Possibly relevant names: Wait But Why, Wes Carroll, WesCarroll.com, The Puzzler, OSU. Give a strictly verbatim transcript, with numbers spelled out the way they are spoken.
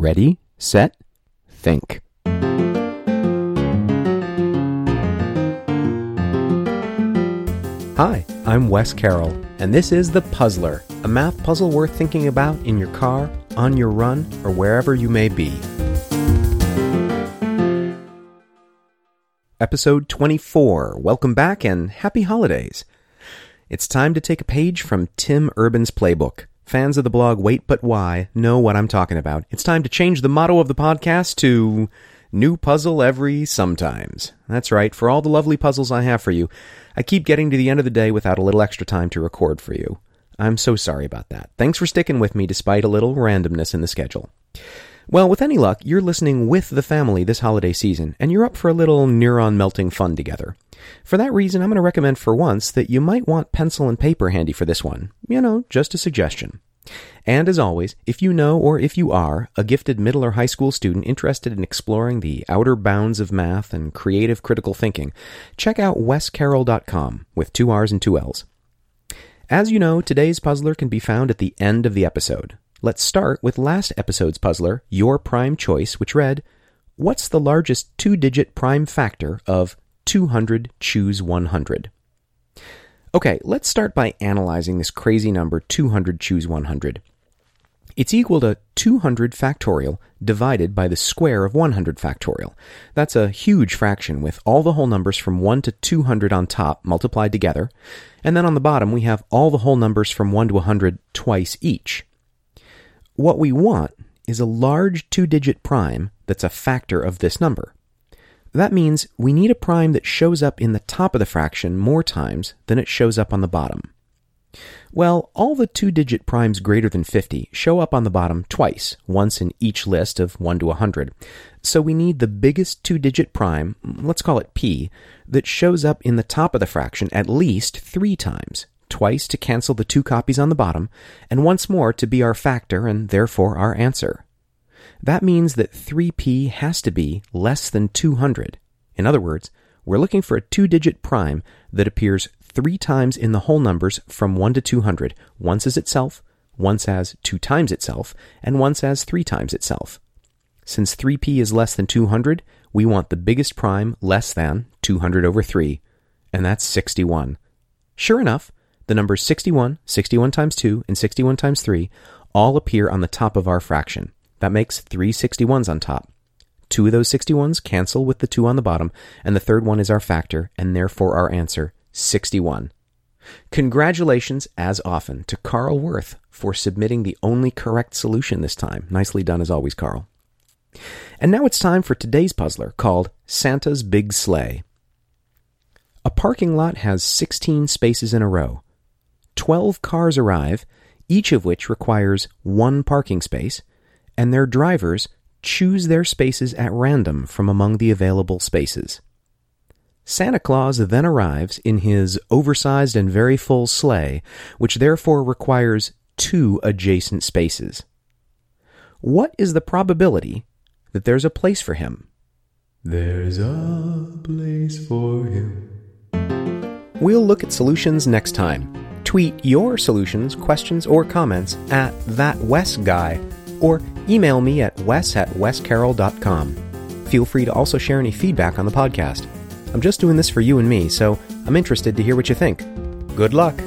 Ready, set, think. Hi, I'm Wes Carroll, and this is The Puzzler, a math puzzle worth thinking about in your car, on your run, or wherever you may be. Episode twenty-four. Welcome back and happy holidays. It's time to take a page from Tim Urban's playbook. Fans of the blog Wait But Why know what I'm talking about. It's time to change the motto of the podcast to New Puzzle Every Sometimes. That's right, for all the lovely puzzles I have for you, I keep getting to the end of the day without a little extra time to record for you. I'm so sorry about that. Thanks for sticking with me despite a little randomness in the schedule. Well, with any luck, you're listening with the family this holiday season, and you're up for a little neuron-melting fun together. For that reason, I'm going to recommend for once that you might want pencil and paper handy for this one. You know, just a suggestion. And as always, if you know or if you are a gifted middle or high school student interested in exploring the outer bounds of math and creative critical thinking, check out Wes Carroll dot com with two R's and two L's. As you know, today's puzzler can be found at the end of the episode. Let's start with last episode's puzzler, Your Prime Choice, which read, What's the largest two-digit prime factor of two hundred choose one hundred? Okay, let's start by analyzing this crazy number, two hundred choose one hundred. It's equal to two hundred factorial divided by the square of one hundred factorial. That's a huge fraction with all the whole numbers from one to two hundred on top multiplied together. And then on the bottom, we have all the whole numbers from one to one hundred twice each. What we want is a large two-digit prime that's a factor of this number. That means we need a prime that shows up in the top of the fraction more times than it shows up on the bottom. Well, all the two-digit primes greater than fifty show up on the bottom twice, once in each list of one to one hundred. So we need the biggest two-digit prime, let's call it P, that shows up in the top of the fraction at least three times. Twice to cancel the two copies on the bottom, and once more to be our factor and therefore our answer. That means that three p has to be less than two hundred. In other words, we're looking for a two-digit prime that appears three times in the whole numbers from one to two hundred, once as itself, once as two times itself, and once as three times itself. Since three p is less than two hundred, we want the biggest prime less than two hundred over three, and that's sixty-one. Sure enough, the numbers sixty-one, sixty-one times two, and sixty-one times three all appear on the top of our fraction. That makes three sixty-ones on top. Two of those sixty-ones cancel with the two on the bottom, and the third one is our factor, and therefore our answer, sixty-one. Congratulations, as often, to Carl Wirth for submitting the only correct solution this time. Nicely done as always, Carl. And now it's time for today's puzzler, called Santa's Big Sleigh. A parking lot has sixteen spaces in a row. twelve cars arrive, each of which requires one parking space, and their drivers choose their spaces at random from among the available spaces. Santa Claus then arrives in his oversized and very full sleigh, which therefore requires two adjacent spaces. What is the probability that there's a place for him? There's a place for him. We'll look at solutions next time. Tweet your solutions, questions, or comments at ThatWesGuy or email me at wes at wes carroll dot com. Feel free to also share any feedback on the podcast. I'm just doing this for you and me, so I'm interested to hear what you think. Good luck!